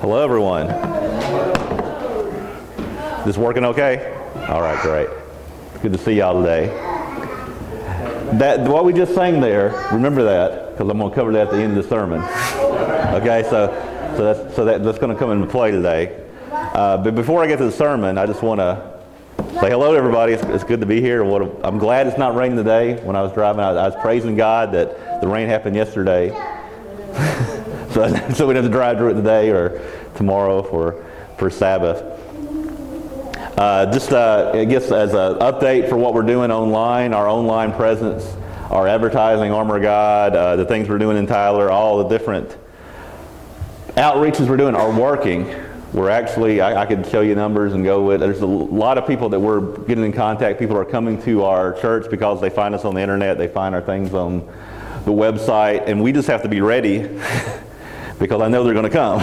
Hello, everyone. This working okay? All right, great. Good to see y'all today. That what we just sang there, remember that, because I'm going to cover that at the end of the sermon. Okay, so that's going to come into play today. But before I get to the sermon, I just want to say hello to everybody. It's good to be here. I'm glad it's not raining today. When I was driving, I was praising God that the rain happened yesterday. So we don't have to drive through it today or tomorrow for Sabbath. I guess as an update for what we're doing online, our online presence, our advertising, Armor of God, the things we're doing in Tyler, all the different outreaches we're doing are working. We're actually, I could show you numbers and go with, there's a lot of people that we're getting in contact. People are coming to our church because they find us on the internet, they find our things on the website, and we just have to be ready. Because I know they're going to come.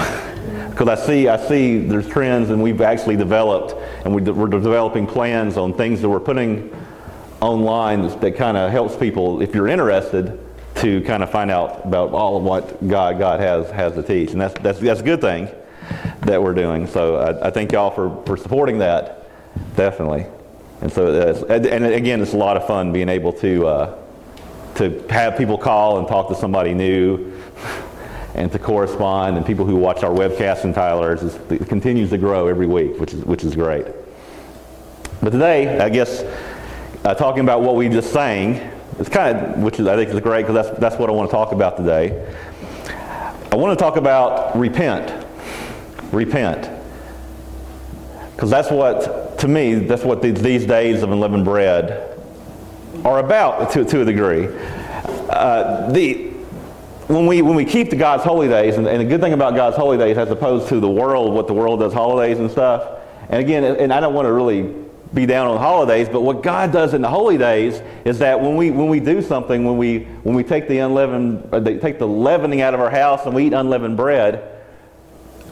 Because I see there's trends, and we've actually developed, and we're developing plans on things that we're putting online that kind of helps people, if you're interested, to kind of find out about all of what God has to teach. And that's a good thing that we're doing. So I thank y'all for supporting that, definitely. And so, and again, it's a lot of fun being able to have people call and talk to somebody new. And to correspond, and people who watch our webcast in Tyler, it continues to grow every week, which is great. But today, I guess, talking about what we just sang, it's kind of, I think is great, because that's what I want to talk about today. I want to talk about repent, because that's what these days of unleavened bread are about to a degree. When we keep the God's holy days, and the good thing about God's holy days as opposed to the world, what the world does holidays and stuff, and again, and I don't want to really be down on holidays, but what God does in the holy days is that when we do something, when we take the leavening out of our house and we eat unleavened bread,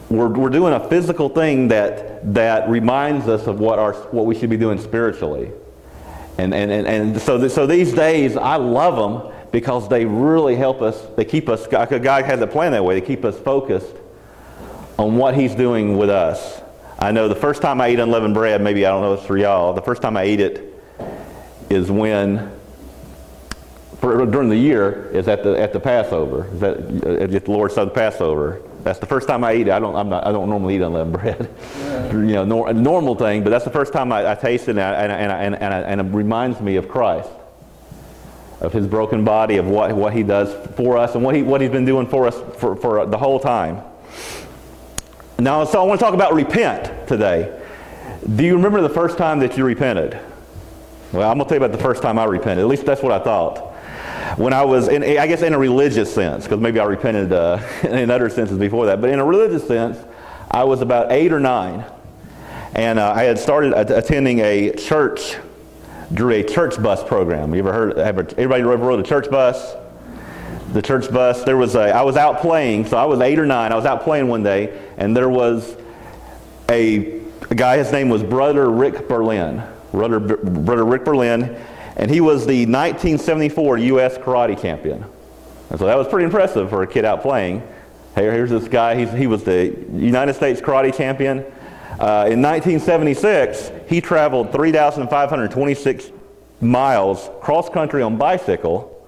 we're doing a physical thing that reminds us of what we should be doing spiritually, and so these days, I love them. Because they really help us, they keep us, God has a plan that way, they keep us focused on what he's doing with us. I know the first time I eat unleavened bread, maybe I don't know if it's for y'all, the first time I eat it is during the year, is at the Passover, is at the Lord's Supper Passover. That's the first time I eat it. I don't normally eat unleavened bread, a normal thing, but that's the first time I taste it, and it reminds me of Christ. Of his broken body, of what he does for us, and what he's been doing for us for the whole time. Now, so I want to talk about repent today. Do you remember the first time that you repented? Well, I'm going to tell you about the first time I repented. At least that's what I thought. When I was, in a religious sense, because maybe I repented in other senses before that, but in a religious sense, I was about 8 or 9, and I had started attending a church through a church bus program. You ever heard? Everybody ever rode a church bus? The church bus. I was out playing, so I was 8 or 9. I was out playing one day, and there was a guy. His name was Brother Rick Berlin. Brother Rick Berlin, and he was the 1974 U.S. karate champion. And so that was pretty impressive for a kid out playing. Here's this guy. He was the United States karate champion. In 1976, he traveled 3,526 miles cross-country on bicycle,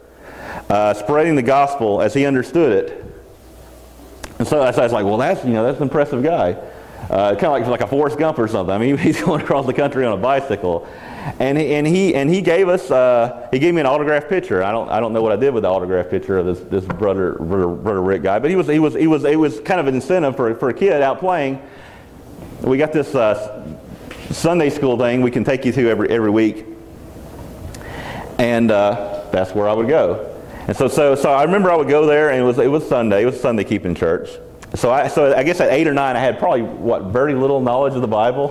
spreading the gospel as he understood it. And so I was like, well, that's an impressive guy. Kind of like a Forrest Gump or something. I mean, he's going across the country on a bicycle, and he gave us he gave me an autographed picture. I don't know what I did with the autographed picture of this brother Rick guy, but it was kind of an incentive for a kid out playing. We got this Sunday school thing we can take you to every week, and that's where I would go. And so I remember I would go there, and it was Sunday. It was Sunday keeping church. So I guess at 8 or 9, I had probably very little knowledge of the Bible.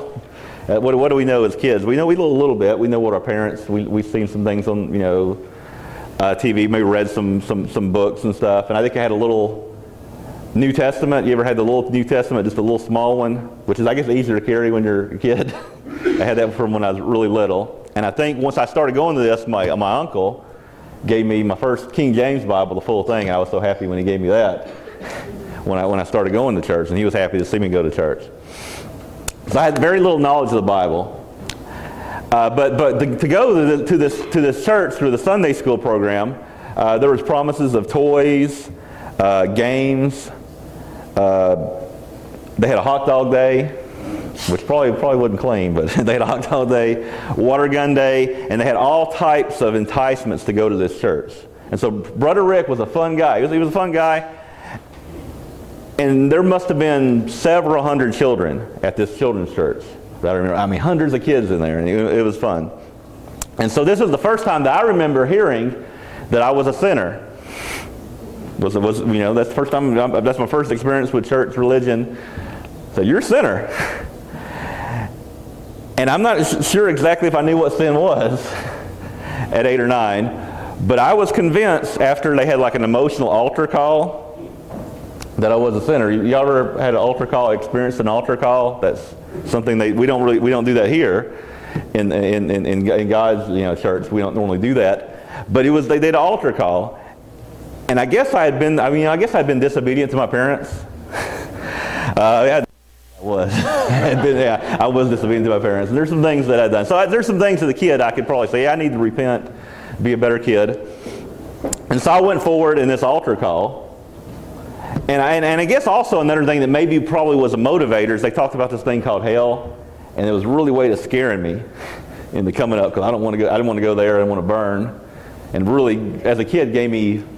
What do we know as kids? We know we know a little bit. We know what our parents. We've seen some things on TV. Maybe read some books and stuff. And I think I had a little New Testament. You ever had the little New Testament, just a little small one, which is, I guess, easier to carry when you're a kid. I had that from when I was really little. And I think once I started going to this, my uncle gave me my first King James Bible, the full thing. I was so happy when he gave me that. when I started going to church, and he was happy to see me go to church. So I had very little knowledge of the Bible. But to go to this church through the Sunday school program, there was promises of toys, games. They had a hot dog day, which probably wasn't clean, but they had a hot dog day, water gun day, and they had all types of enticements to go to this church. And so Brother Rick was a fun guy. He was a fun guy. And there must have been several hundred children at this children's church. I remember, hundreds of kids in there, and it was fun. And so this was the first time that I remember hearing that I was a sinner. That's the first time. That's my first experience with church religion. So you're a sinner, and I'm not sure exactly if I knew what sin was at 8 or 9, but I was convinced after they had like an emotional altar call that I was a sinner. Y'all ever had an altar call? Experienced an altar call? That's something we don't do that here in God's church. We don't normally do that. But it was, they did an altar call, and I guess I'd been disobedient to my parents. I was disobedient to my parents. And there's some things that I'd done. So there's some things as a kid I could probably say, I need to repent, be a better kid. And so I went forward in this altar call. And I guess also another thing that maybe probably was a motivator is they talked about this thing called hell, and it was really a way to scaring me into coming up, because I didn't want to go there. I didn't want to burn, and really as a kid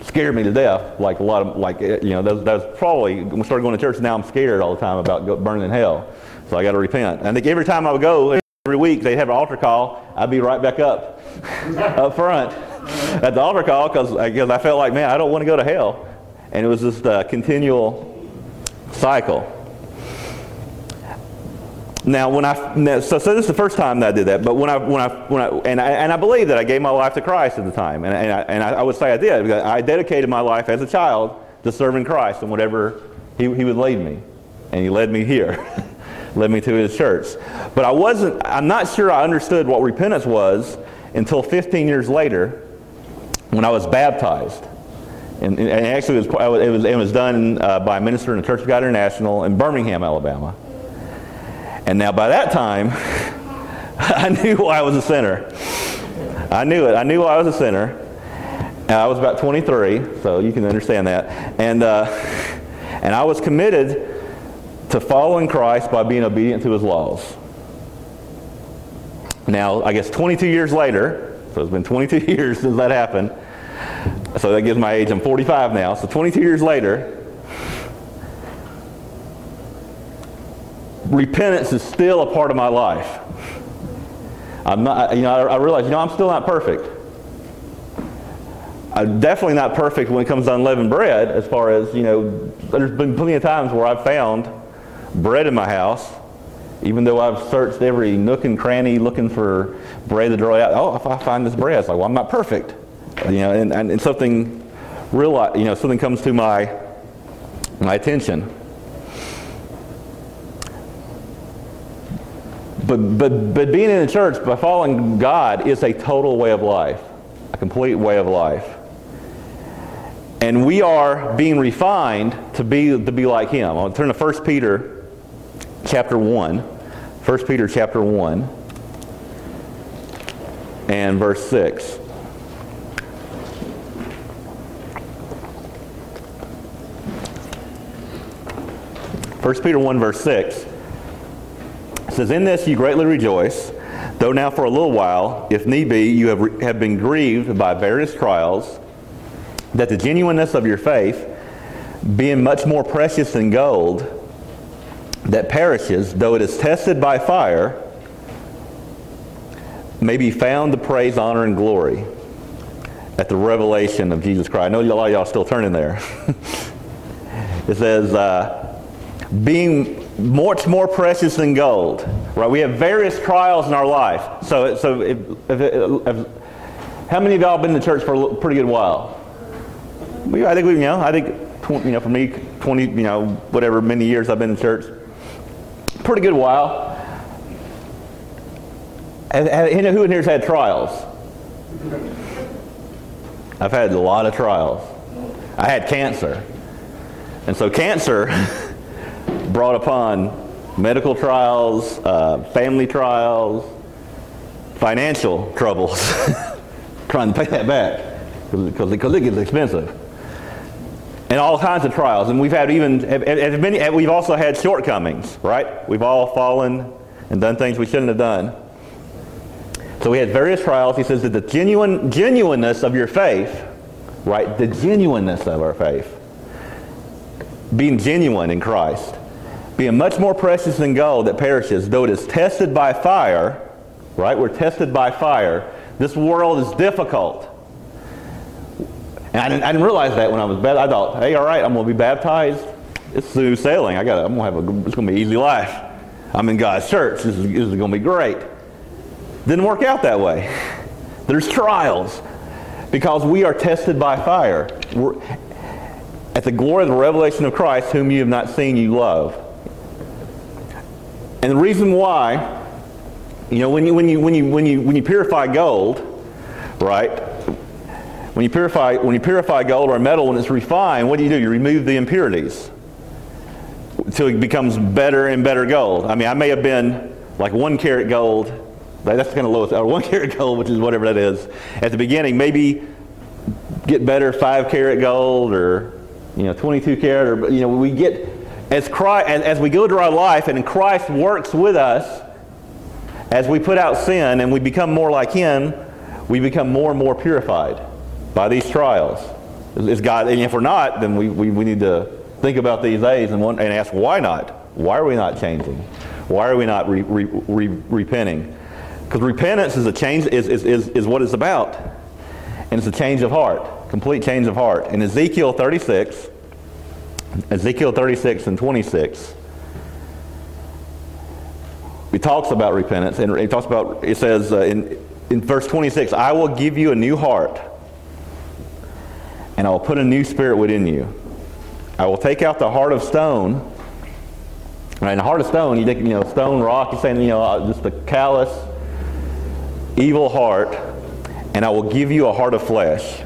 scared me to death. Like a lot of that was probably when I started going to church. Now I'm scared all the time about burning in hell, so I got to repent. And I think every time I would go, every week they'd have an altar call. I'd be right back up front at the altar call because I felt like, man, I don't want to go to hell. And it was just a continual cycle. So this is the first time that I did that. But I believe that I gave my life to Christ at the time, and I would say I did, because I dedicated my life as a child to serving Christ and whatever He would lead me, and He led me here, led me to His church. But I'm not sure I understood what repentance was until 15 years later, when I was baptized. And actually, it was done by a minister in the Church of God International in Birmingham, Alabama. And now, by that time, I knew I was a sinner. I knew it. I knew I was a sinner. I was about 23, so you can understand that. And I was committed to following Christ by being obedient to His laws. Now, I guess 22 years later, so it's been 22 years since that happened. So that gives my age. I'm 45 now. So 22 years later, repentance is still a part of my life. I'm not. I realize. I'm still not perfect. I'm definitely not perfect when it comes to unleavened bread. As far as there's been plenty of times where I've found bread in my house, even though I've searched every nook and cranny looking for bread to draw out. Oh, if I find this bread, it's like, well, I'm not perfect. And something real, something comes to my attention. But being in the church, by following God, is a total way of life, a complete way of life. And we are being refined to be like Him. I'll turn to 1 Peter chapter 1 and verse 6. First Peter 1 verse 6 says, "In this you greatly rejoice, though now for a little while, if need be, you have been grieved by various trials, that the genuineness of your faith, being much more precious than gold, that perishes, though it is tested by fire, may be found to praise, honor, and glory at the revelation of Jesus Christ." I know a lot of y'all still turning there. It says, being much more precious than gold, right? We have various trials in our life. So, how many of y'all been in the church for a pretty good while? I think for me, 20, whatever many years I've been in church, pretty good while. And who in here's had trials? I've had a lot of trials. I had cancer. And so cancer brought upon medical trials, family trials, financial troubles, trying to pay that back because it gets expensive. And all kinds of trials. And we've had we've also had shortcomings, right? We've all fallen and done things we shouldn't have done. So we had various trials. He says that the genuineness of your faith, right? The genuineness of our faith. Being genuine in Christ. Being much more precious than gold that perishes, though it is tested by fire, right? We're tested by fire. This world is difficult. And I didn't realize that when I was baptized. I thought, hey, all right, I'm going to be baptized. It's smooth sailing. It's going to be an easy life. I'm in God's church. This is going to be great. Didn't work out that way. There's trials because we are tested by fire. We're at the glory of the revelation of Christ, whom you have not seen, you love. And the reason why, you know, when you purify gold, right? When you purify gold or metal, when it's refined, what do? You remove the impurities until it becomes better and better gold. I mean, I may have been like 1 karat gold. That's kind of lowest. Or 1 karat gold, which is whatever that is, at the beginning. Maybe get better 5 karat gold, or 22 karat, or we get as we go through our life, and Christ works with us as we put out sin and we become more like Him. We become more and more purified by these trials. Is God? And if we're not, then we need to think about these days and ask, why not? Why are we not changing? Why are we not repenting? Because repentance is a change. Is what it's about, and it's a change of heart, complete change of heart. In Ezekiel 36 and 26, it talks about repentance, and it talks about. It says in verse 26, "I will give you a new heart, and I will put a new spirit within you. I will take out the heart of stone." Right, and the heart of stone, you think, stone, rock, you're saying, just the callous, evil heart. And I will give you a heart of flesh.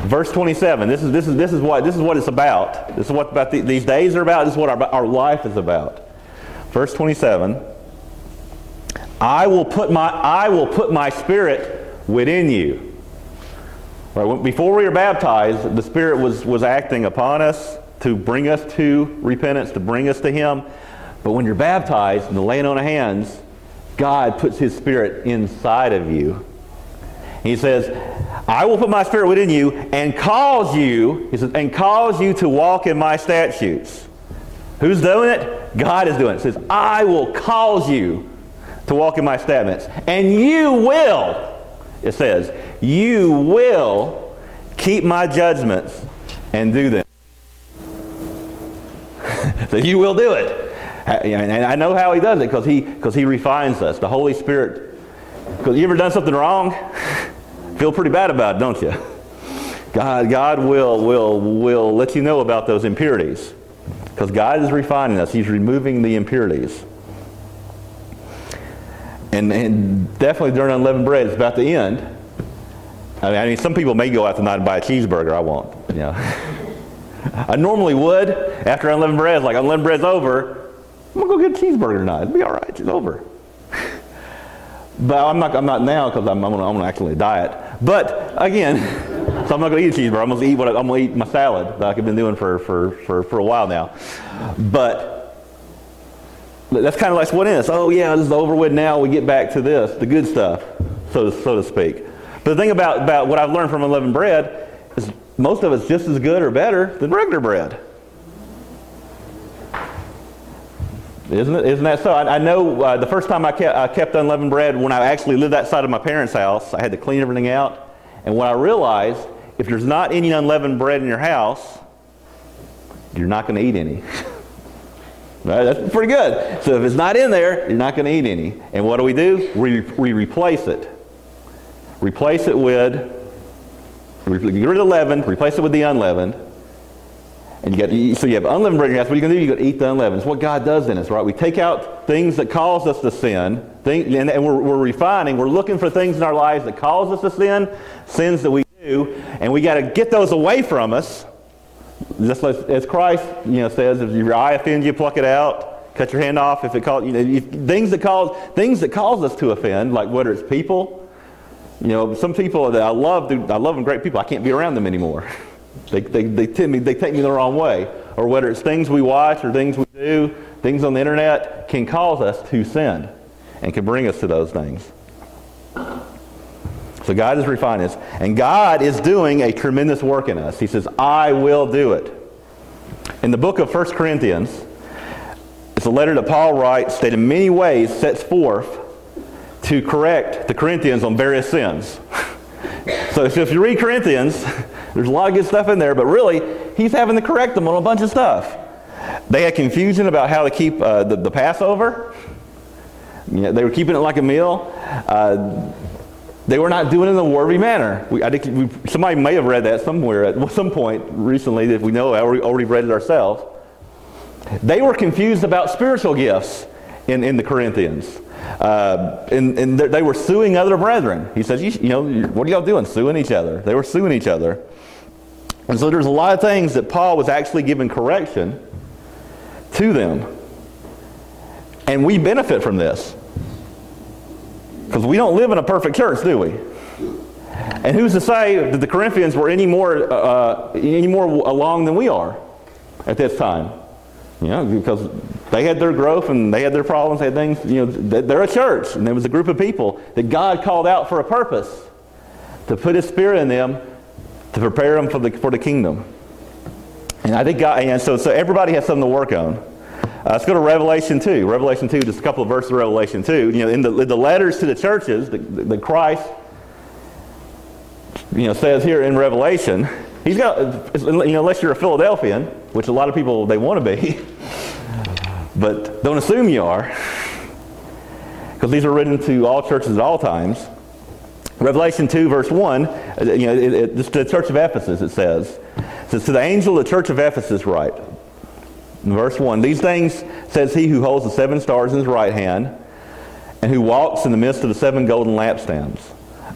Verse 27. This is what it's about. This is what about these days are about. This is what our life is about. Verse 27. I will put my spirit within you. Right, before we were baptized, the Spirit was acting upon us to bring us to repentance, to bring us to Him. But when you're baptized and the laying on of hands, God puts His Spirit inside of you. He says, I will put my Spirit within you and cause you, He says, and cause you to walk in my statutes. Who's doing it? God is doing it. He says, I will cause you to walk in my statutes. And you will. It says, you will keep my judgments and do them. So you will do it. And I know how he does it because he refines us. The Holy Spirit. Because you ever done something wrong? Feel pretty bad about it, don't you? God will let you know about those impurities. Because God is refining us. He's removing the impurities. And definitely during Unleavened Bread, it's about to end. I mean, some people may go out tonight and buy a cheeseburger. I won't. I normally would after Unleavened Bread. It's like, Unleavened Bread's over. I'm going to go get a cheeseburger tonight. It'll be all right. It's over. But I'm not now because I'm going to actually diet. But, again, so I'm not going to eat a cheeseburger. I'm going to eat my salad that I've been doing for a while now. But that's kind of like what it is. Oh yeah, this is over with now. We get back to this, the good stuff, so to speak. But the thing about what I've learned from Unleavened Bread is most of it's just as good or better than regular bread. Isn't it? Isn't that so? I know the first time I kept Unleavened Bread, when I actually lived outside of my parents' house, I had to clean everything out. And what I realized, if there's not any Unleavened Bread in your house, you're not going to eat any. Right, that's pretty good. So if it's not in there, you're not going to eat any. And what do? We replace it. Replace it with, get rid of the leaven, replace it with the unleavened. And so you have unleavened bread in your house. What are you going to do? You're going to eat the unleavened. It's what God does in us, right? We take out things that cause us to sin, and we're refining. We're looking for things in our lives that cause us to sin, sins that we do. do, and we got to get those away from us. Just as Christ, says, if your eye offends you, pluck it out. Cut your hand off if it causes things that cause us to offend, like whether it's people. Some people that I love them, great people. I can't be around them anymore. They take me the wrong way. Or whether it's things we watch or things we do, things on the internet can cause us to sin and can bring us to those things. So God is refining us. And God is doing a tremendous work in us. He says, I will do it. In the book of 1 Corinthians, it's a letter that Paul writes that in many ways sets forth to correct the Corinthians on various sins. So if you read Corinthians, there's a lot of good stuff in there, but really, he's having to correct them on a bunch of stuff. They had confusion about how to keep the Passover. They were keeping it like a meal. They were not doing it in a worthy manner. Somebody may have read that somewhere at some point recently, if we know, or we already read it ourselves. They were confused about spiritual gifts in the Corinthians. And they were suing other brethren. He says, what are y'all doing? Suing each other. They were suing each other. And so there's a lot of things that Paul was actually giving correction to them. And we benefit from this. Because we don't live in a perfect church, do we? And who's to say that the Corinthians were any more along than we are at this time? Because they had their growth and they had their problems, they had things. They're a church, and there was a group of people that God called out for a purpose, to put His Spirit in them, to prepare them for the kingdom. And I think God, and so everybody has something to work on. Let's go to Revelation 2. Revelation 2, just a couple of verses of Revelation 2. In the letters to the churches, the Christ, says here in Revelation. He's got, unless you're a Philadelphian, which a lot of people, they want to be, but don't assume you are, because these are written to all churches at all times. Revelation 2, verse 1, it's to the church of Ephesus, it says. It says, to the angel of the church of Ephesus write, in verse 1, these things says he who holds the seven stars in his right hand, and who walks in the midst of the seven golden lampstands.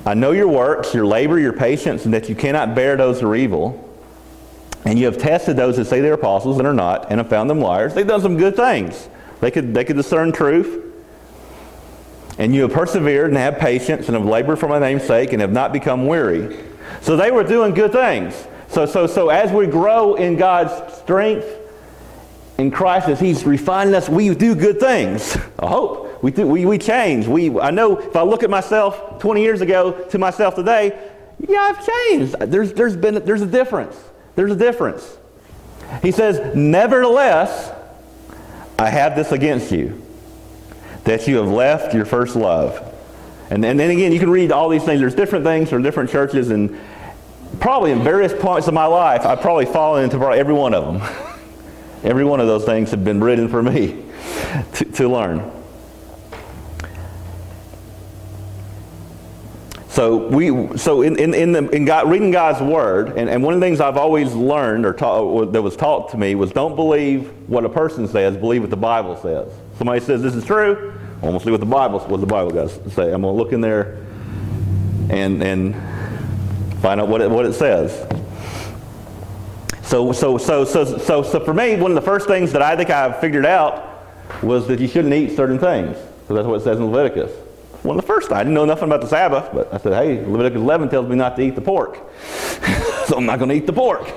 I know your works, your labor, your patience, and that you cannot bear those who are evil. And you have tested those that say they're apostles and are not, and have found them liars. They've done some good things. They could discern truth. And you have persevered and have patience and have labored for my name's sake and have not become weary. So they were doing good things. So as we grow in God's strength, in Christ, as He's refining us, we do good things. I hope we do. We change. I know if I look at myself 20 years ago to myself today, I've changed. There's a difference. There's a difference. He says, nevertheless, I have this against you, that you have left your first love. And then again, you can read all these things. There's different things for different churches, and probably in various points of my life, I've probably fallen into probably every one of them. Every one of those things have been written for me to learn. So in reading God's Word, and one of the things I've always learned or that was taught to me was, don't believe what a person says, believe what the Bible says. Somebody says this is true, I'm going to see what the Bible guys say. I'm going to look in there and find out what it says. So for me, one of the first things that I think I figured out was that you shouldn't eat certain things. So that's what it says in Leviticus. One of the first, I didn't know nothing about the Sabbath, but I said, hey, Leviticus 11 tells me not to eat the pork. So I'm not going to eat the pork.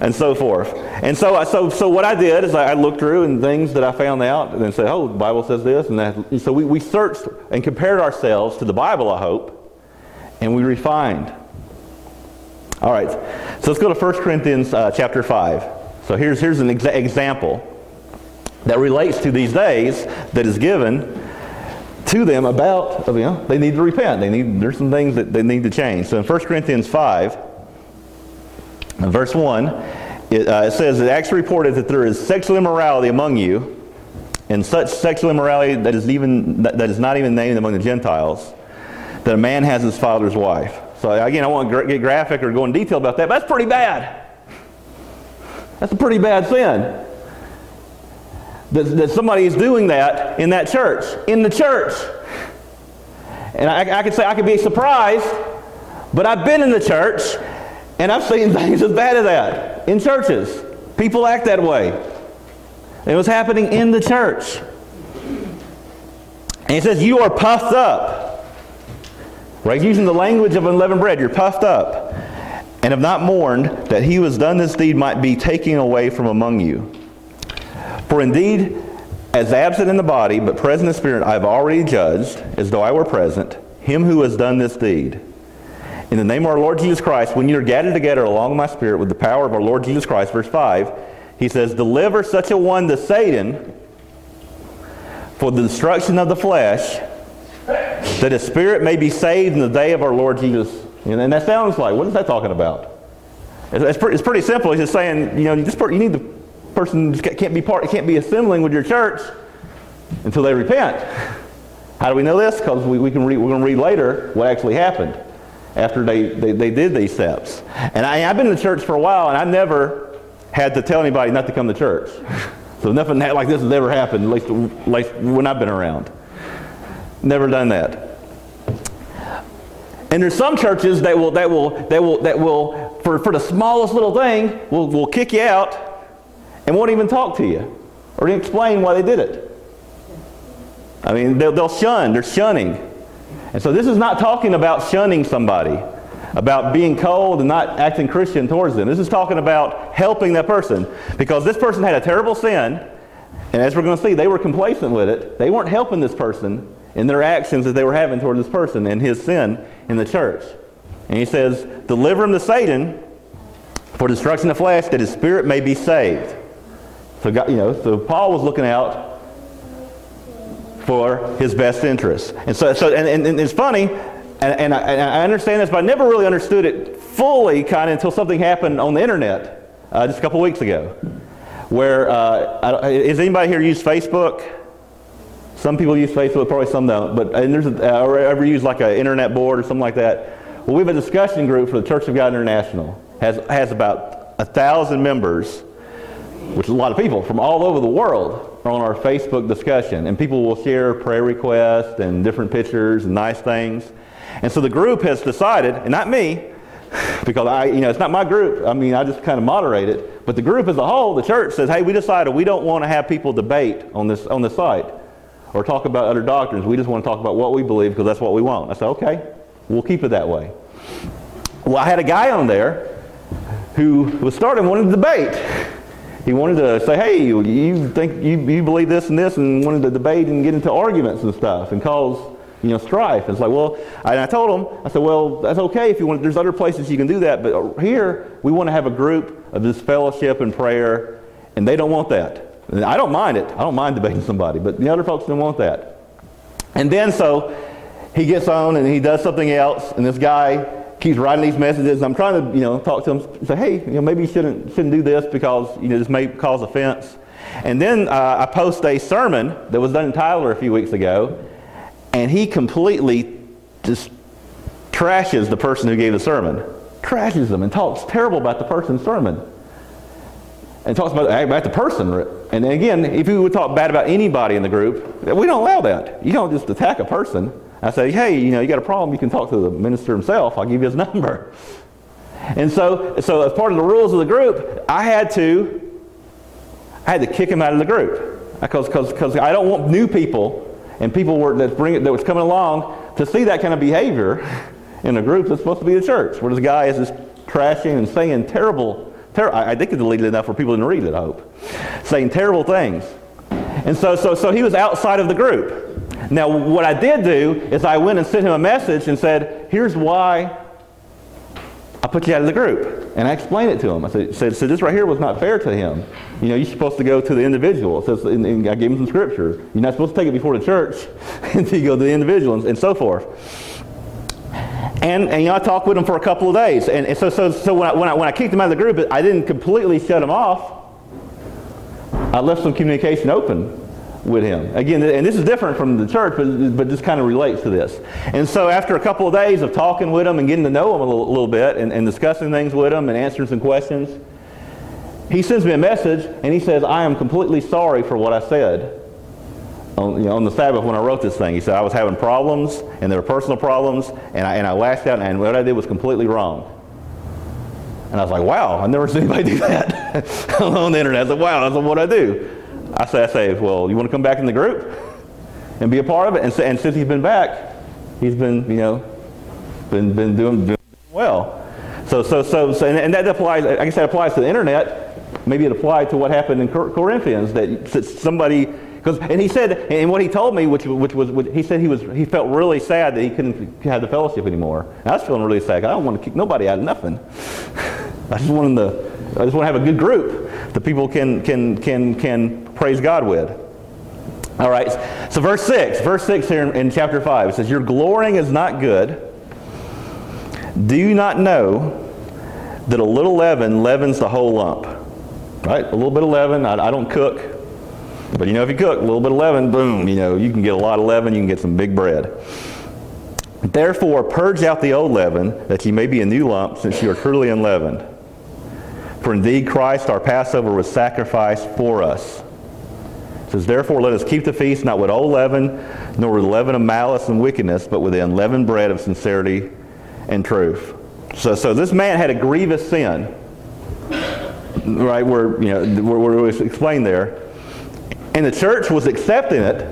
And so forth. And so what I did is I looked through and things that I found out and then said, oh, the Bible says this and that. And so we searched and compared ourselves to the Bible, I hope, and we refined. All right, so let's go to 1 Corinthians chapter 5. So here's an example that relates to these days that is given to them about, they need to repent. There's some things that they need to change. So in 1 Corinthians 5, verse 1, it says, it actually reported that there is sexual immorality among you, and such sexual immorality that is not even named among the Gentiles, that a man has his father's wife. So again, I won't get graphic or go in detail about that, but that's pretty bad. That's a pretty bad sin. That somebody is doing that in that church, in the church. And I could be surprised But I've been in the church, and I've seen things as bad as that in churches. People act that way. It was happening in the church. And it says, you are puffed up. Right? Using the language of unleavened bread, you're puffed up. And have not mourned that he who has done this deed might be taken away from among you. For indeed, as absent in the body, but present in spirit, I have already judged, as though I were present, him who has done this deed. In the name of our Lord Jesus Christ, when you are gathered together along my spirit with the power of our Lord Jesus Christ, verse 5, he says, deliver such a one to Satan for the destruction of the flesh, that his spirit may be saved in the day of our Lord Jesus. And that sounds like, what is that talking about? It's pretty simple. He's just saying, you need the person can't be assembling with your church until they repent. How do we know this? Because we're going to read later what actually happened after they did these steps. And I've been in the church for a while, and I never had to tell anybody not to come to church. So nothing like this has ever happened, at least when I've been around. Never done that. And there's some churches that will for the smallest little thing will kick you out and won't even talk to you or explain why they did it. I mean, they'll shun. They're shunning. And so this is not talking about shunning somebody, about being cold and not acting Christian towards them. This is talking about helping that person, because this person had a terrible sin, and as we're going to see, they were complacent with it. They weren't helping this person in their actions that they were having toward this person and his sin in the church. And he says, deliver him to Satan for destruction of flesh, that his spirit may be saved. So God, so Paul was looking out for his best interest. And so it's funny, and I understand this, but I never really understood it fully until something happened on the internet just a couple weeks ago. Where, is anybody here use Facebook? Some people use Facebook, probably some don't. But there's ever use like an internet board or something like that. Well, we have a discussion group for the Church of God International. Has about 1,000 members, which is a lot of people from all over the world. On our Facebook discussion, and people will share prayer requests and different pictures and nice things. And so the group has decided, and not me, because it's not my group. I mean, I just kind of moderate it. But the group as a whole, the church says, hey, we decided we don't want to have people debate on this site or talk about other doctrines. We just want to talk about what we believe, because that's what we want. I said, okay, we'll keep it that way. Well, I had a guy on there who was starting wanting to debate. He wanted to say, hey, you think you believe this and this, and wanted to debate and get into arguments and stuff and cause, strife. And it's like, well, and I told him, I said, well, that's okay if you want. There's other places you can do that, but here we want to have a group of this fellowship and prayer, and they don't want that. And I don't mind it. I don't mind debating somebody, but the other folks don't want that. And then so he gets on and he does something else, and this guy keeps writing these messages. I'm trying to, talk to him. Say, hey, maybe you shouldn't do this, because this may cause offense. And then I post a sermon that was done in Tyler a few weeks ago, and he completely just trashes the person who gave the sermon, trashes them, and talks terrible about the person's sermon, and talks about the person. And then again, if you would talk bad about anybody in the group, we don't allow that. You don't just attack a person. I say, hey, you got a problem, you can talk to the minister himself. I'll give you his number. And so as part of the rules of the group, I had to kick him out of the group, because I don't want new people and that was coming along to see that kind of behavior in a group that's supposed to be the church, where this guy is just trashing and saying terrible. I think it's deleted enough where people didn't read it, I hope. Saying terrible things. And so he was outside of the group. Now, what I did do is I went and sent him a message and said, here's why I put you out of the group. And I explained it to him. I said, so this right here was not fair to him. You're supposed to go to the individual. And I gave him some scripture. You're not supposed to take it before the church until you go to the individual, and so forth. And I talked with him for a couple of days. And so when I kicked him out of the group, I didn't completely shut him off. I left some communication open with him. Again, and this is different from the church, but this kind of relates to this. And so after a couple of days of talking with him and getting to know him a little bit and discussing things with him and answering some questions, he sends me a message and he says, I am completely sorry for what I said on the Sabbath when I wrote this thing. He said I was having problems, and there were personal problems, and I lashed out, and what I did was completely wrong. And I was like, wow, I've never seen anybody do that on the internet. I was like, wow, that's what I do. I say, well, you want to come back in the group and be a part of it? And since he's been back, he's been, been doing well. So, and that applies. I guess that applies to the internet. Maybe it applied to what happened in Corinthians, that somebody. And he said, and what he told me, which was, he said he felt really sad that he couldn't have the fellowship anymore. And I was feeling really sad. I don't want to kick nobody out of nothing. I just want to have a good group that people can praise God with. All right. So verse 6 here in chapter 5, it says, "Your glorying is not good. Do you not know that a little leaven leavens the whole lump?" Right? A little bit of leaven. I don't cook. But if you cook a little bit of leaven, boom, you can get a lot of leaven, you can get some big bread. "Therefore, purge out the old leaven, that ye may be a new lump, since you are truly unleavened. For indeed Christ our Passover was sacrificed for us." It says, "Therefore let us keep the feast, not with old leaven, nor with leaven of malice and wickedness, but with the unleavened bread of sincerity and truth." So this man had a grievous sin, right, where it was explained there. And the church was accepting it,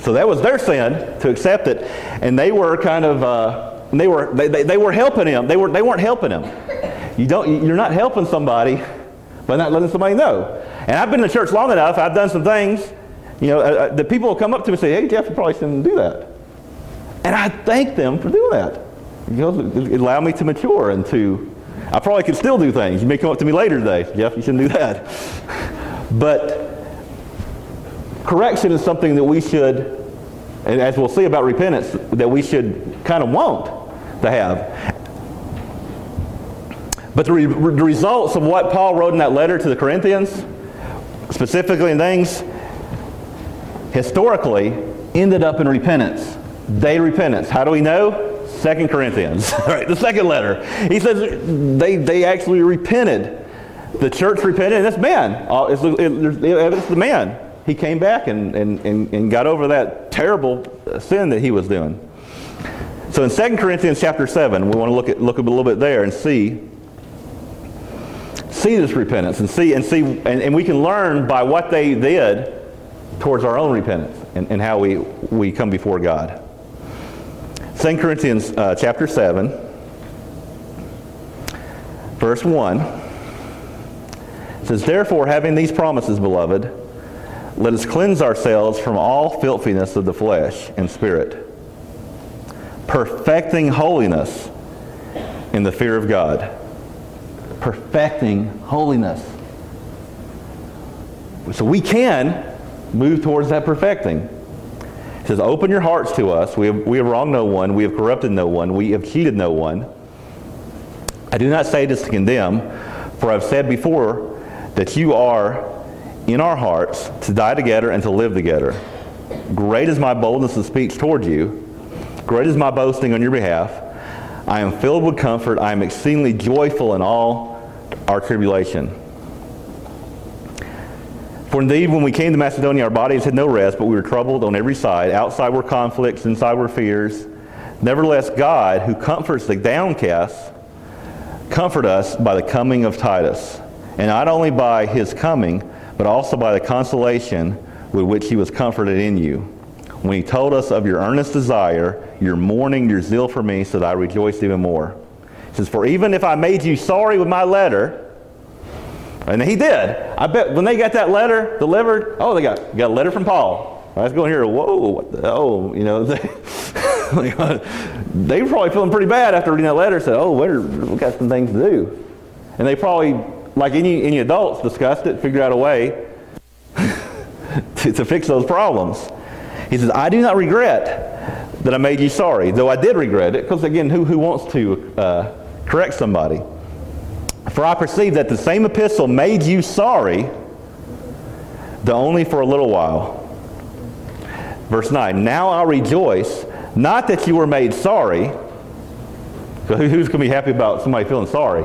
so that was their sin to accept it, and they were kind of, they were helping him. They weren't helping him. You're not helping somebody by not letting somebody know. And I've been in the church long enough. I've done some things, that people will come up to me and say, "Hey, Jeff, you probably shouldn't do that," and I thank them for doing that. It allowed me to mature and to. I probably could still do things. You may come up to me later today, "Jeff, you shouldn't do that," but. Correction is something that we should, and as we'll see about repentance, that we should kind of want to have. But the results of what Paul wrote in that letter to the Corinthians, specifically in things, historically, ended up in repentance. They repentance. How do we know? 2 Corinthians, right, the second letter. He says they actually repented. The church repented, and this man, it's the man. He came back and got over that terrible sin that he was doing. So in 2 Corinthians chapter 7, we want to look a little bit there and see this repentance and we can learn by what they did towards our own repentance and how we come before God. 2 Corinthians chapter 7, verse 1, it says, "Therefore, having these promises, beloved, let us cleanse ourselves from all filthiness of the flesh and spirit, perfecting holiness in the fear of God." Perfecting holiness. So we can move towards that perfecting. It says, "Open your hearts to us. We have wronged no one. We have corrupted no one. We have cheated no one. I do not say this to condemn, for I have said before that you are in our hearts to die together and to live together. Great is my boldness of speech toward you. Great is my boasting on your behalf. I am filled with comfort. I am exceedingly joyful in all our tribulation. For indeed, when we came to Macedonia, our bodies had no rest, but we were troubled on every side. Outside were conflicts, inside were fears. Nevertheless, God, who comforts the downcast, comfort us by the coming of Titus. And not only by his coming, but also by the consolation with which he was comforted in you, when he told us of your earnest desire, your mourning, your zeal for me, so that I rejoiced even more. He says, for even if I made you sorry with my letter," and he did. I bet when they got that letter delivered, oh, they got a letter from Paul. Right, let's go in here. Whoa, what the, oh, they were probably feeling pretty bad after reading that letter. Said, "Oh, we got some things to do," and they probably, like any adults, discussed it, figured out a way to fix those problems. He says, "I do not regret that I made you sorry," though I did regret it, because again, who wants to correct somebody? "For I perceive that the same epistle made you sorry, though only for a little while." Verse 9, "Now I rejoice, not that you were made sorry." So who's going to be happy about somebody feeling sorry?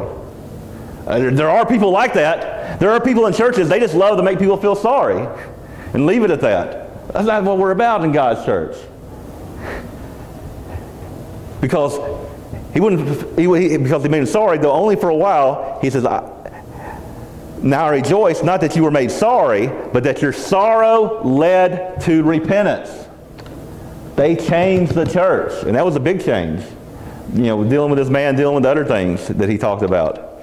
There are people like that. There are people in churches, they just love to make people feel sorry and leave it at that. That's not what we're about in God's church. Because he wouldn't, because he made him sorry, though only for a while. He says, now I rejoice, not that you were made sorry, but that your sorrow led to repentance. They changed the church, and that was a big change. You know, dealing with this man, dealing with other things that he talked about.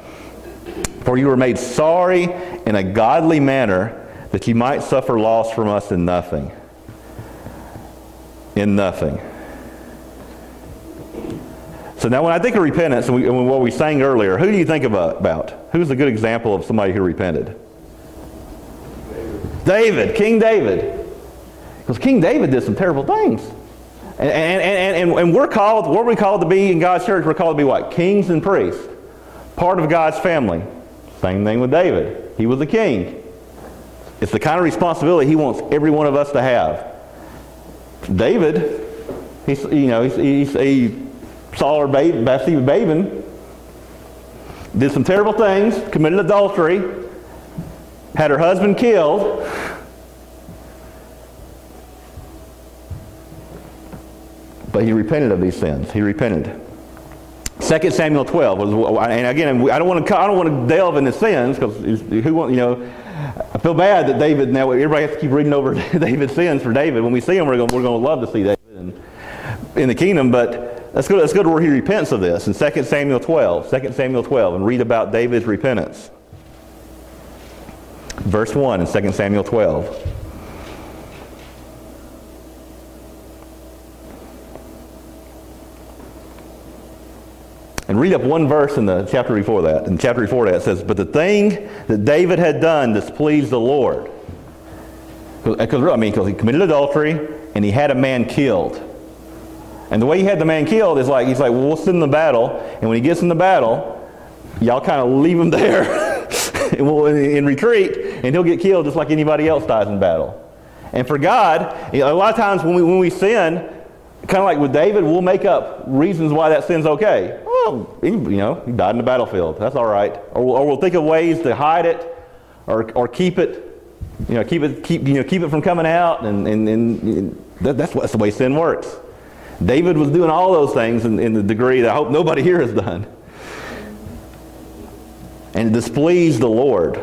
For you were made sorry in a godly manner, that you might suffer loss from us in nothing. In nothing. So now when I think of repentance, and what we sang earlier, who do you think about? Who's a good example of somebody who repented? David, King David. Because King David did some terrible things. And we're called, what are we called to be in God's church? We're called to be what? Kings and priests. Part of God's family. Same thing with David. He was a king. It's the kind of responsibility he wants every one of us to have. David, he saw her babe, Bathsheba bathing, did some terrible things, committed adultery, had her husband killed. But he repented of these sins. He repented. 2 Samuel 12 was, and again, I don't want to delve into sins because I feel bad that David. Now everybody has to keep reading over David's sins for David. When we see him, we're going to love to see David in the kingdom. But let's go to where he repents of this in 2 Samuel 12, and read about David's repentance. Verse 1 in 2 Samuel 12. And read up one verse in the chapter before that. In chapter before that it says, but the thing that David had done displeased the Lord. Because he committed adultery and he had a man killed. And the way he had the man killed is like, he's like, well, we'll send him to battle. And when he gets in the battle, y'all kind of leave him there in retreat, and he'll get killed just like anybody else dies in battle. And for God, a lot of times when we sin, kind of like with David, we'll make up reasons why that sin's okay. Well, he died in the battlefield. That's all right. Or we'll think of ways to hide it, or keep it, keep it from coming out. And that's the way sin works. David was doing all those things in the degree that I hope nobody here has done. And it displeased the Lord.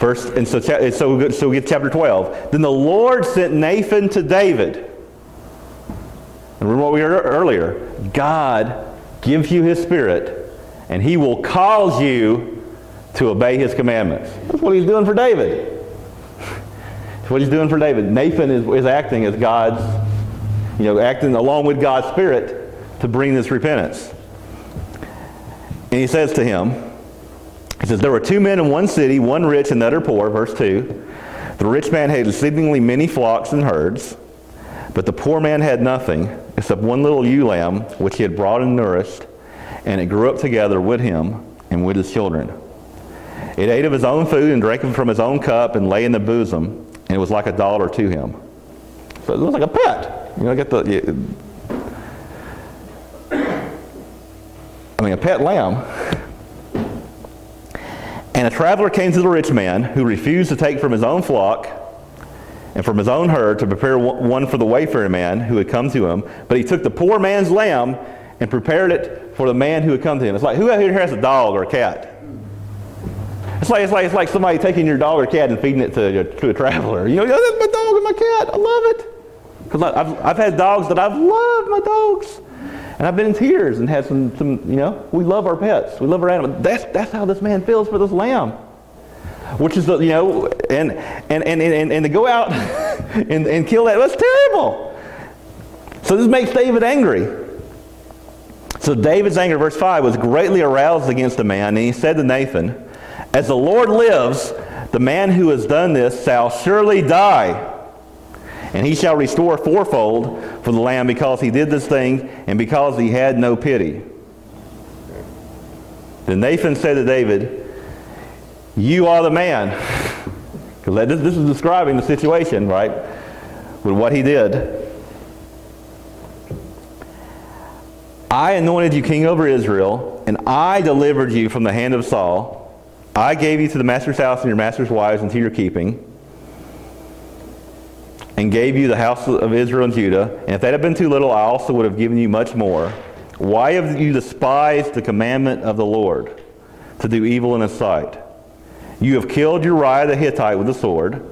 So we get chapter 12. Then the Lord sent Nathan to David. And remember what we heard earlier. God gives you his spirit, and he will cause you to obey his commandments. That's what he's doing for David. That's what he's doing for David. Nathan is acting as God's, acting along with God's spirit to bring this repentance. And he says to him, he says, there were two men in one city, one rich and the other poor. Verse 2. The rich man had exceedingly many flocks and herds, but the poor man had nothing except one little ewe lamb, which he had brought and nourished, and it grew up together with him and with his children. It ate of his own food and drank from his own cup and lay in the bosom, and it was like a daughter to him. So it was like a pet. A pet lamb. And a traveler came to the rich man, who refused to take from his own flock and from his own herd to prepare one for the wayfaring man who had come to him. But he took the poor man's lamb and prepared it for the man who had come to him. It's like, who out here has a dog or a cat? It's like somebody taking your dog or cat and feeding it to a traveler. That's my dog and my cat. I love it. Because I've had dogs that I've loved, my dogs. And I've been in tears and had some, we love our pets. We love our animals. That's how this man feels for this lamb. Which is, and to go out and kill that, that's terrible. So this makes David angry. So David's anger, verse 5, was greatly aroused against the man. And he said to Nathan, as the Lord lives, the man who has done this shall surely die. And he shall restore fourfold for the lamb, because he did this thing and because he had no pity. Then Nathan said to David, you are the man. Because this is describing the situation, right? With what he did. I anointed you king over Israel, and I delivered you from the hand of Saul. I gave you to the master's house and your master's wives into your keeping. and gave you the house of Israel and Judah, and if that had been too little, I also would have given you much more. Why have you despised the commandment of the Lord to do evil in His sight? You have killed Uriah the Hittite with the sword.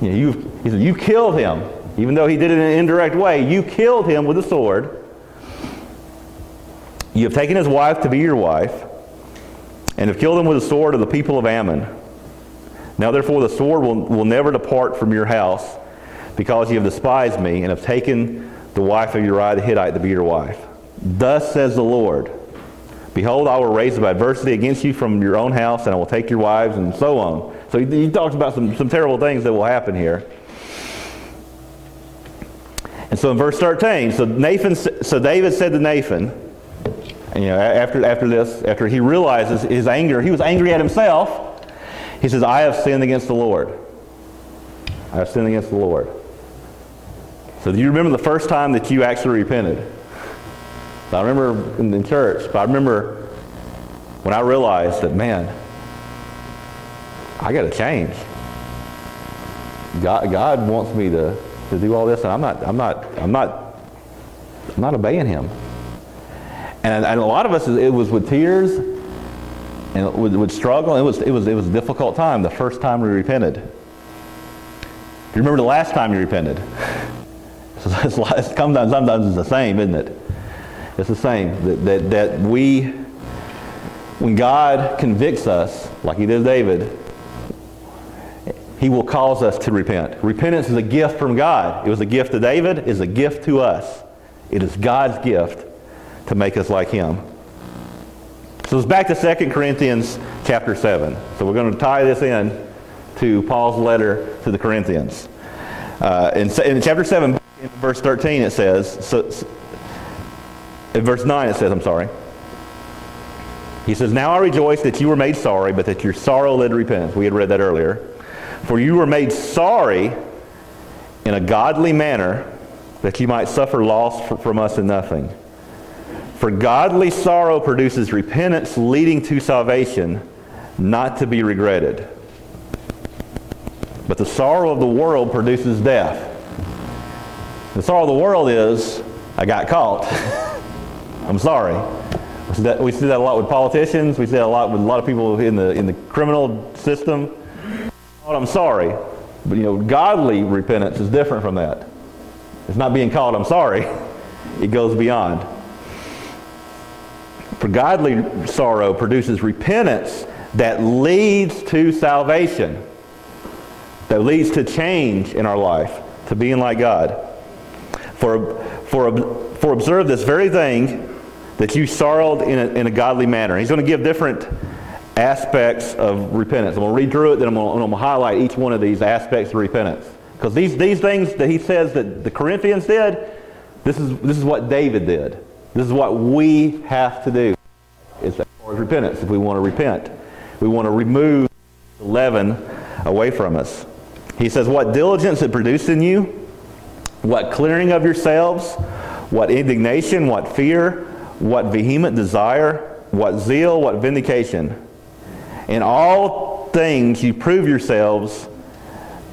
He said, you killed him. Even though he did it in an indirect way, you killed him with the sword. You have taken his wife to be your wife, and have killed him with the sword of the people of Ammon. Now therefore the sword will never depart from your house, because you have despised me, and have taken the wife of Uriah the Hittite to be your wife. Thus says the Lord, behold, I will raise up adversity against you from your own house, and I will take your wives, and so on. So he talks about some terrible things that will happen here. And so in verse 13, so David said to Nathan, and after he realizes his anger, he was angry at himself. He says, I have sinned against the Lord. I have sinned against the Lord. So do you remember the first time that you actually repented? I remember in church, but I remember when I realized that, man, I got to change. God wants me to do all this, and I'm not obeying Him. And a lot of us, it was with tears, and it would struggle. It was a difficult time the first time we repented. Do you remember the last time you repented? Sometimes it's the same, isn't it? It's the same that we, when God convicts us, like He did David, He will cause us to repent. Repentance is a gift from God. It was a gift to David. It's a gift to us. It is God's gift to make us like Him. So it's back to 2 Corinthians chapter 7. So we're going to tie this in to Paul's letter to the Corinthians. In chapter 7, in verse 13, it says, in verse 9 it says, he says, now I rejoice that you were made sorry, but that your sorrow led to repentance. We had read that earlier. For you were made sorry in a godly manner, that you might suffer loss from us in nothing. For godly sorrow produces repentance leading to salvation, not to be regretted. But the sorrow of the world produces death. The sorrow of the world is, I got caught. I'm sorry. We see that a lot with politicians. We see that a lot with a lot of people in the criminal system. I'm sorry. But godly repentance is different from that. It's not being called I'm sorry. It goes beyond. For godly sorrow produces repentance that leads to salvation. That leads to change in our life, to being like God. For observe this very thing, that you sorrowed in a godly manner. He's going to give different aspects of repentance. I'm going to read through it, then I'm going to highlight each one of these aspects of repentance. Because these things that he says that the Corinthians did, this is what David did. This is what we have to do. It's as far as repentance. If we want to repent, we want to remove the leaven away from us. He says, what diligence it produced in you, what clearing of yourselves, what indignation, what fear, what vehement desire, what zeal, what vindication. In all things you prove yourselves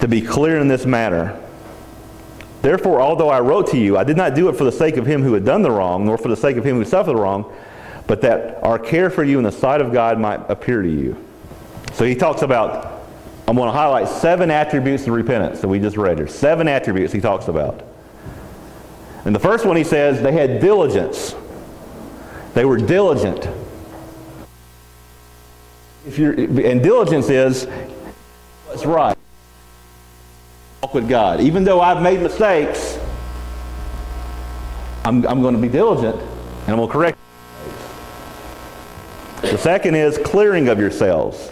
to be clear in this matter. Therefore, although I wrote to you, I did not do it for the sake of him who had done the wrong, nor for the sake of him who suffered the wrong, but that our care for you in the sight of God might appear to you. So he talks about, I'm going to highlight 7 attributes of repentance that we just read here. 7 attributes he talks about. And the first one he says, they had diligence. They were diligent. And diligence is what's right. Walk with God. Even though I've made mistakes, I'm going to be diligent, and I'm going to correct them. The second is clearing of yourselves.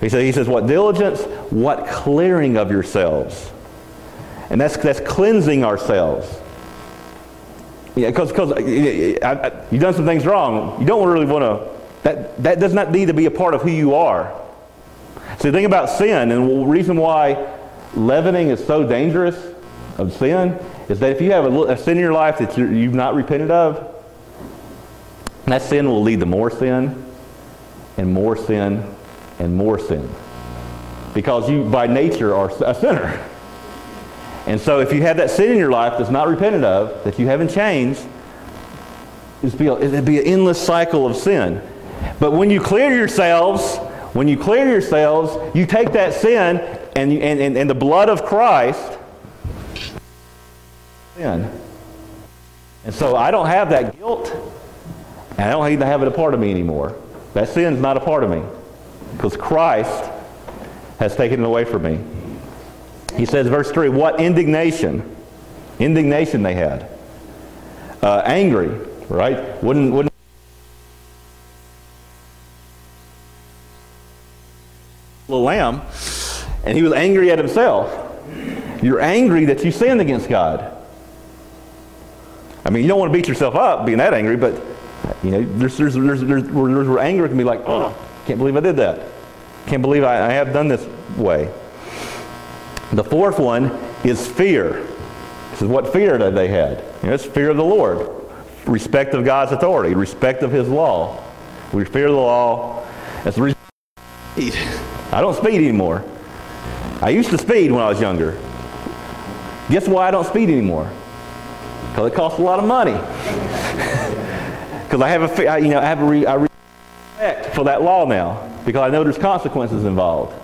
He says, what diligence? What clearing of yourselves? And that's cleansing ourselves. Yeah, because you've done some things wrong. You don't really want to. That does not need to be a part of who you are. So think about sin, and the reason why leavening is so dangerous of sin is that if you have a sin in your life that you've not repented of, that sin will lead to more sin, and more sin, and more sin. Because you, by nature, are a sinner. And so if you have that sin in your life that's not repented of, that you haven't changed, it'd be an endless cycle of sin. But when you clear yourselves, you take that sin and the blood of Christ, sin. And so I don't have that guilt, and I don't even have it a part of me anymore. That sin's not a part of me, because Christ has taken it away from me. He says, verse 3, what indignation. Indignation they had. Angry, right? Wouldn't little lamb, and he was angry at himself. You're angry that you sinned against God. I mean, you don't want to beat yourself up being that angry, but you know, there's where anger can be like, oh, can't believe I did that. Can't believe I have done this way. The fourth one is fear. This is what fear that they had. You know, it's fear of the Lord. Respect of God's authority. Respect of His law. We fear the law. That's the reason I don't speed anymore. I used to speed when I was younger. Guess why I don't speed anymore? Because it costs a lot of money. Because I have a respect for that law now. Because I know there's consequences involved.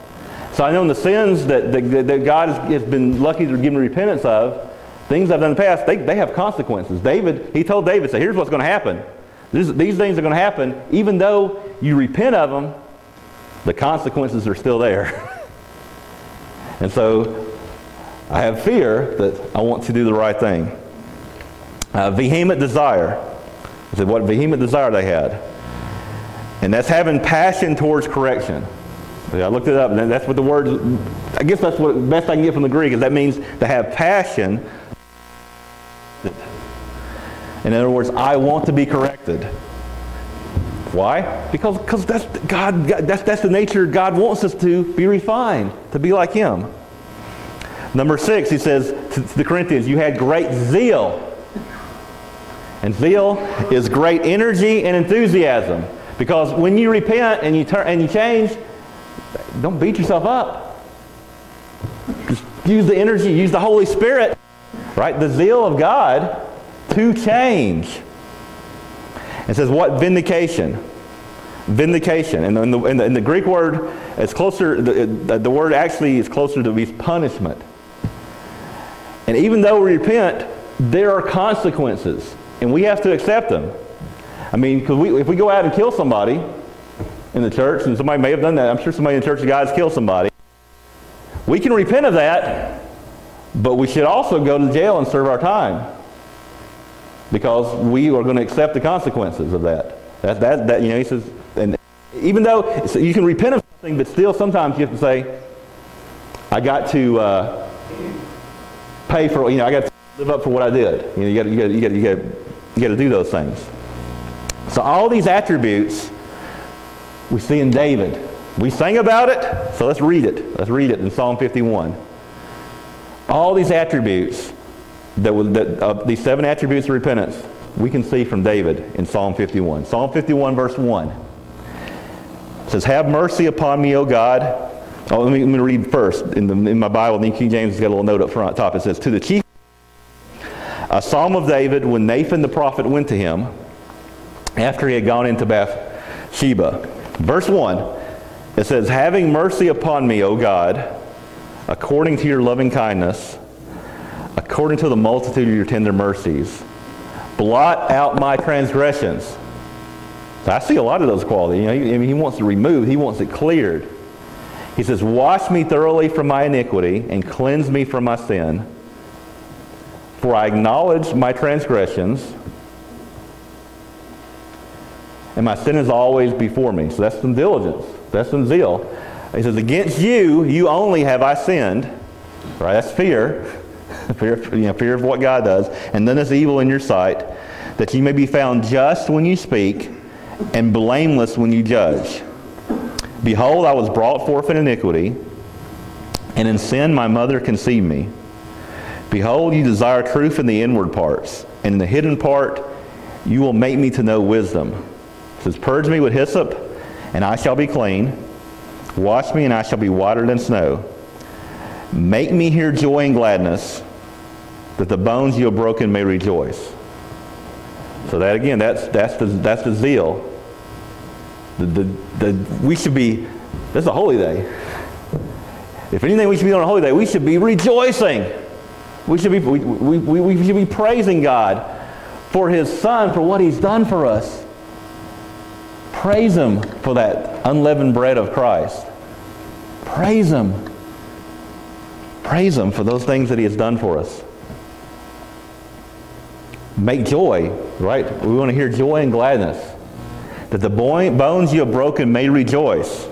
So I know in the sins that God has been lucky to give me repentance of, things I've done in the past, they have consequences. David, he told David, "Here's what's going to happen. These things are going to happen. Even though you repent of them, the consequences are still there." And so I have fear that I want to do the right thing. Vehement desire. I said, what vehement desire they had. And that's having passion towards correction. I looked it up, and that's what the word, I guess that's what best I can get from the Greek, is that means to have passion. In other words, I want to be corrected. Why? Because that's God. That's the nature God wants us to be refined, to be like Him. Number 6, he says to the Corinthians, you had great zeal. And zeal is great energy and enthusiasm. Because when you repent and you turn and you change, don't beat yourself up. Just use the energy, use the Holy Spirit, right? The zeal of God to change. It says, what vindication? Vindication. And in the Greek word, it's closer, the word actually is closer to means punishment. And even though we repent, there are consequences, and we have to accept them. I mean, because if we go out and kill somebody in the church, and somebody may have done that, I'm sure somebody in the Church of God has killed somebody. We can repent of that, but we should also go to jail and serve our time, because we are going to accept the consequences of that. That you know, he says, and even though so you can repent of something, but still sometimes you have to say, I got to pay for, you know, I got to live up for what I did. You know, you got to do those things. So all these attributes we see in David. We sang about it, so let's read it. Let's read it in Psalm 51. All these attributes, these 7 attributes of repentance, we can see from David in Psalm 51. Psalm 51, verse 1. It says, have mercy upon me, O God. Oh, let me read first. In my Bible, the King James has got a little note up front top. It says, to the chief, a psalm of David, when Nathan the prophet went to him, after he had gone into Bathsheba. Verse 1, it says, having mercy upon me, O God, according to your loving kindness, according to the multitude of your tender mercies, blot out my transgressions. So I see a lot of those qualities. You know, he wants to remove. He wants it cleared. He says, wash me thoroughly from my iniquity and cleanse me from my sin. For I acknowledge my transgressions, and my sin is always before me. So that's some diligence. That's some zeal. He says, against you only have I sinned. Right? That's fear. Fear of what God does. And none is evil in your sight, that you may be found just when you speak and blameless when you judge. Behold, I was brought forth in iniquity, and in sin my mother conceived me. Behold, you desire truth in the inward parts, and in the hidden part you will make me to know wisdom. It says, purge me with hyssop, and I shall be clean. Wash me, and I shall be whiter than snow. Make me hear joy and gladness, that the bones you have broken may rejoice. So that again, that's the zeal. We should be. This is a holy day. If anything, we should be on a holy day. We should be rejoicing. We should be praising God for His Son, for what He's done for us. Praise Him for that unleavened bread of Christ. Praise Him. Praise Him for those things that He has done for us. Make joy, right? We want to hear joy and gladness. That the bones you have broken may rejoice.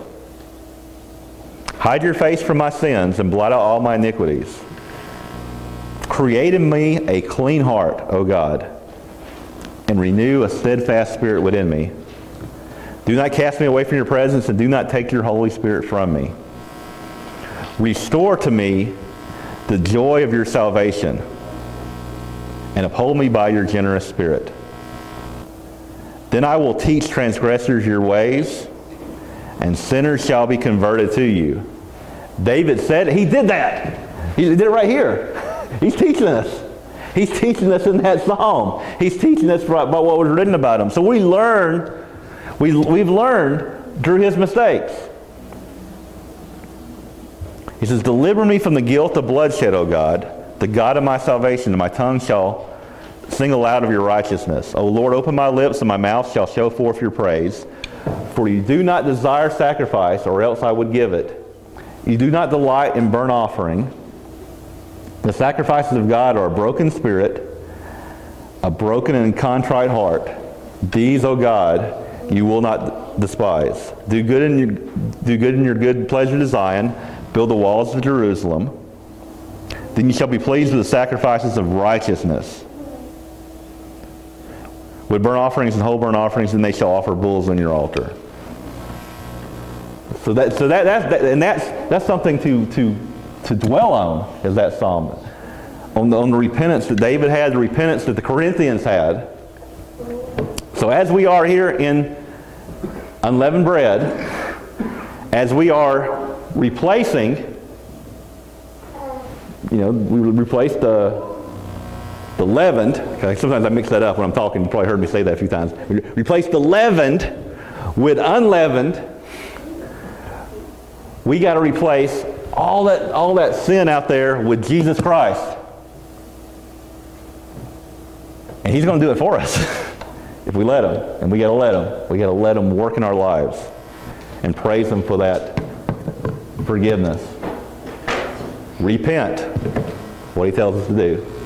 Hide your face from my sins and blot out all my iniquities. Create in me a clean heart, O God, and renew a steadfast spirit within me. Do not cast me away from your presence, and do not take your Holy Spirit from me. Restore to me the joy of your salvation, and uphold me by your generous spirit. Then I will teach transgressors your ways, and sinners shall be converted to you. David said, he did that. He did it right here. He's teaching us. He's teaching us in that psalm. He's teaching us about what was written about him. So we learn, we've learned through his mistakes. He says, deliver me from the guilt of bloodshed, O God, the God of my salvation, and my tongue shall sing aloud of your righteousness. O Lord, open my lips, and my mouth shall show forth your praise. For you do not desire sacrifice, or else I would give it. You do not delight in burnt offering. The sacrifices of God are a broken spirit, a broken and contrite heart. These, O God, you will not despise. Do good in your good pleasure to Zion. Build the walls of Jerusalem. Then you shall be pleased with the sacrifices of righteousness, with burnt offerings and whole burnt offerings, and they shall offer bulls on your altar. So that's something to dwell on, is that psalm, on the repentance that David had, the repentance that the Corinthians had. So as we are here in unleavened bread, as we are replacing, we replace the leavened. Sometimes I mix that up when I'm talking. You probably heard me say that a few times. Replace the leavened with unleavened. We got to replace all that sin out there with Jesus Christ. And He's going to do it for us if we let Him. And we got to let Him. We got to let Him work in our lives and praise Him for that forgiveness. Repent. What He tells us to do.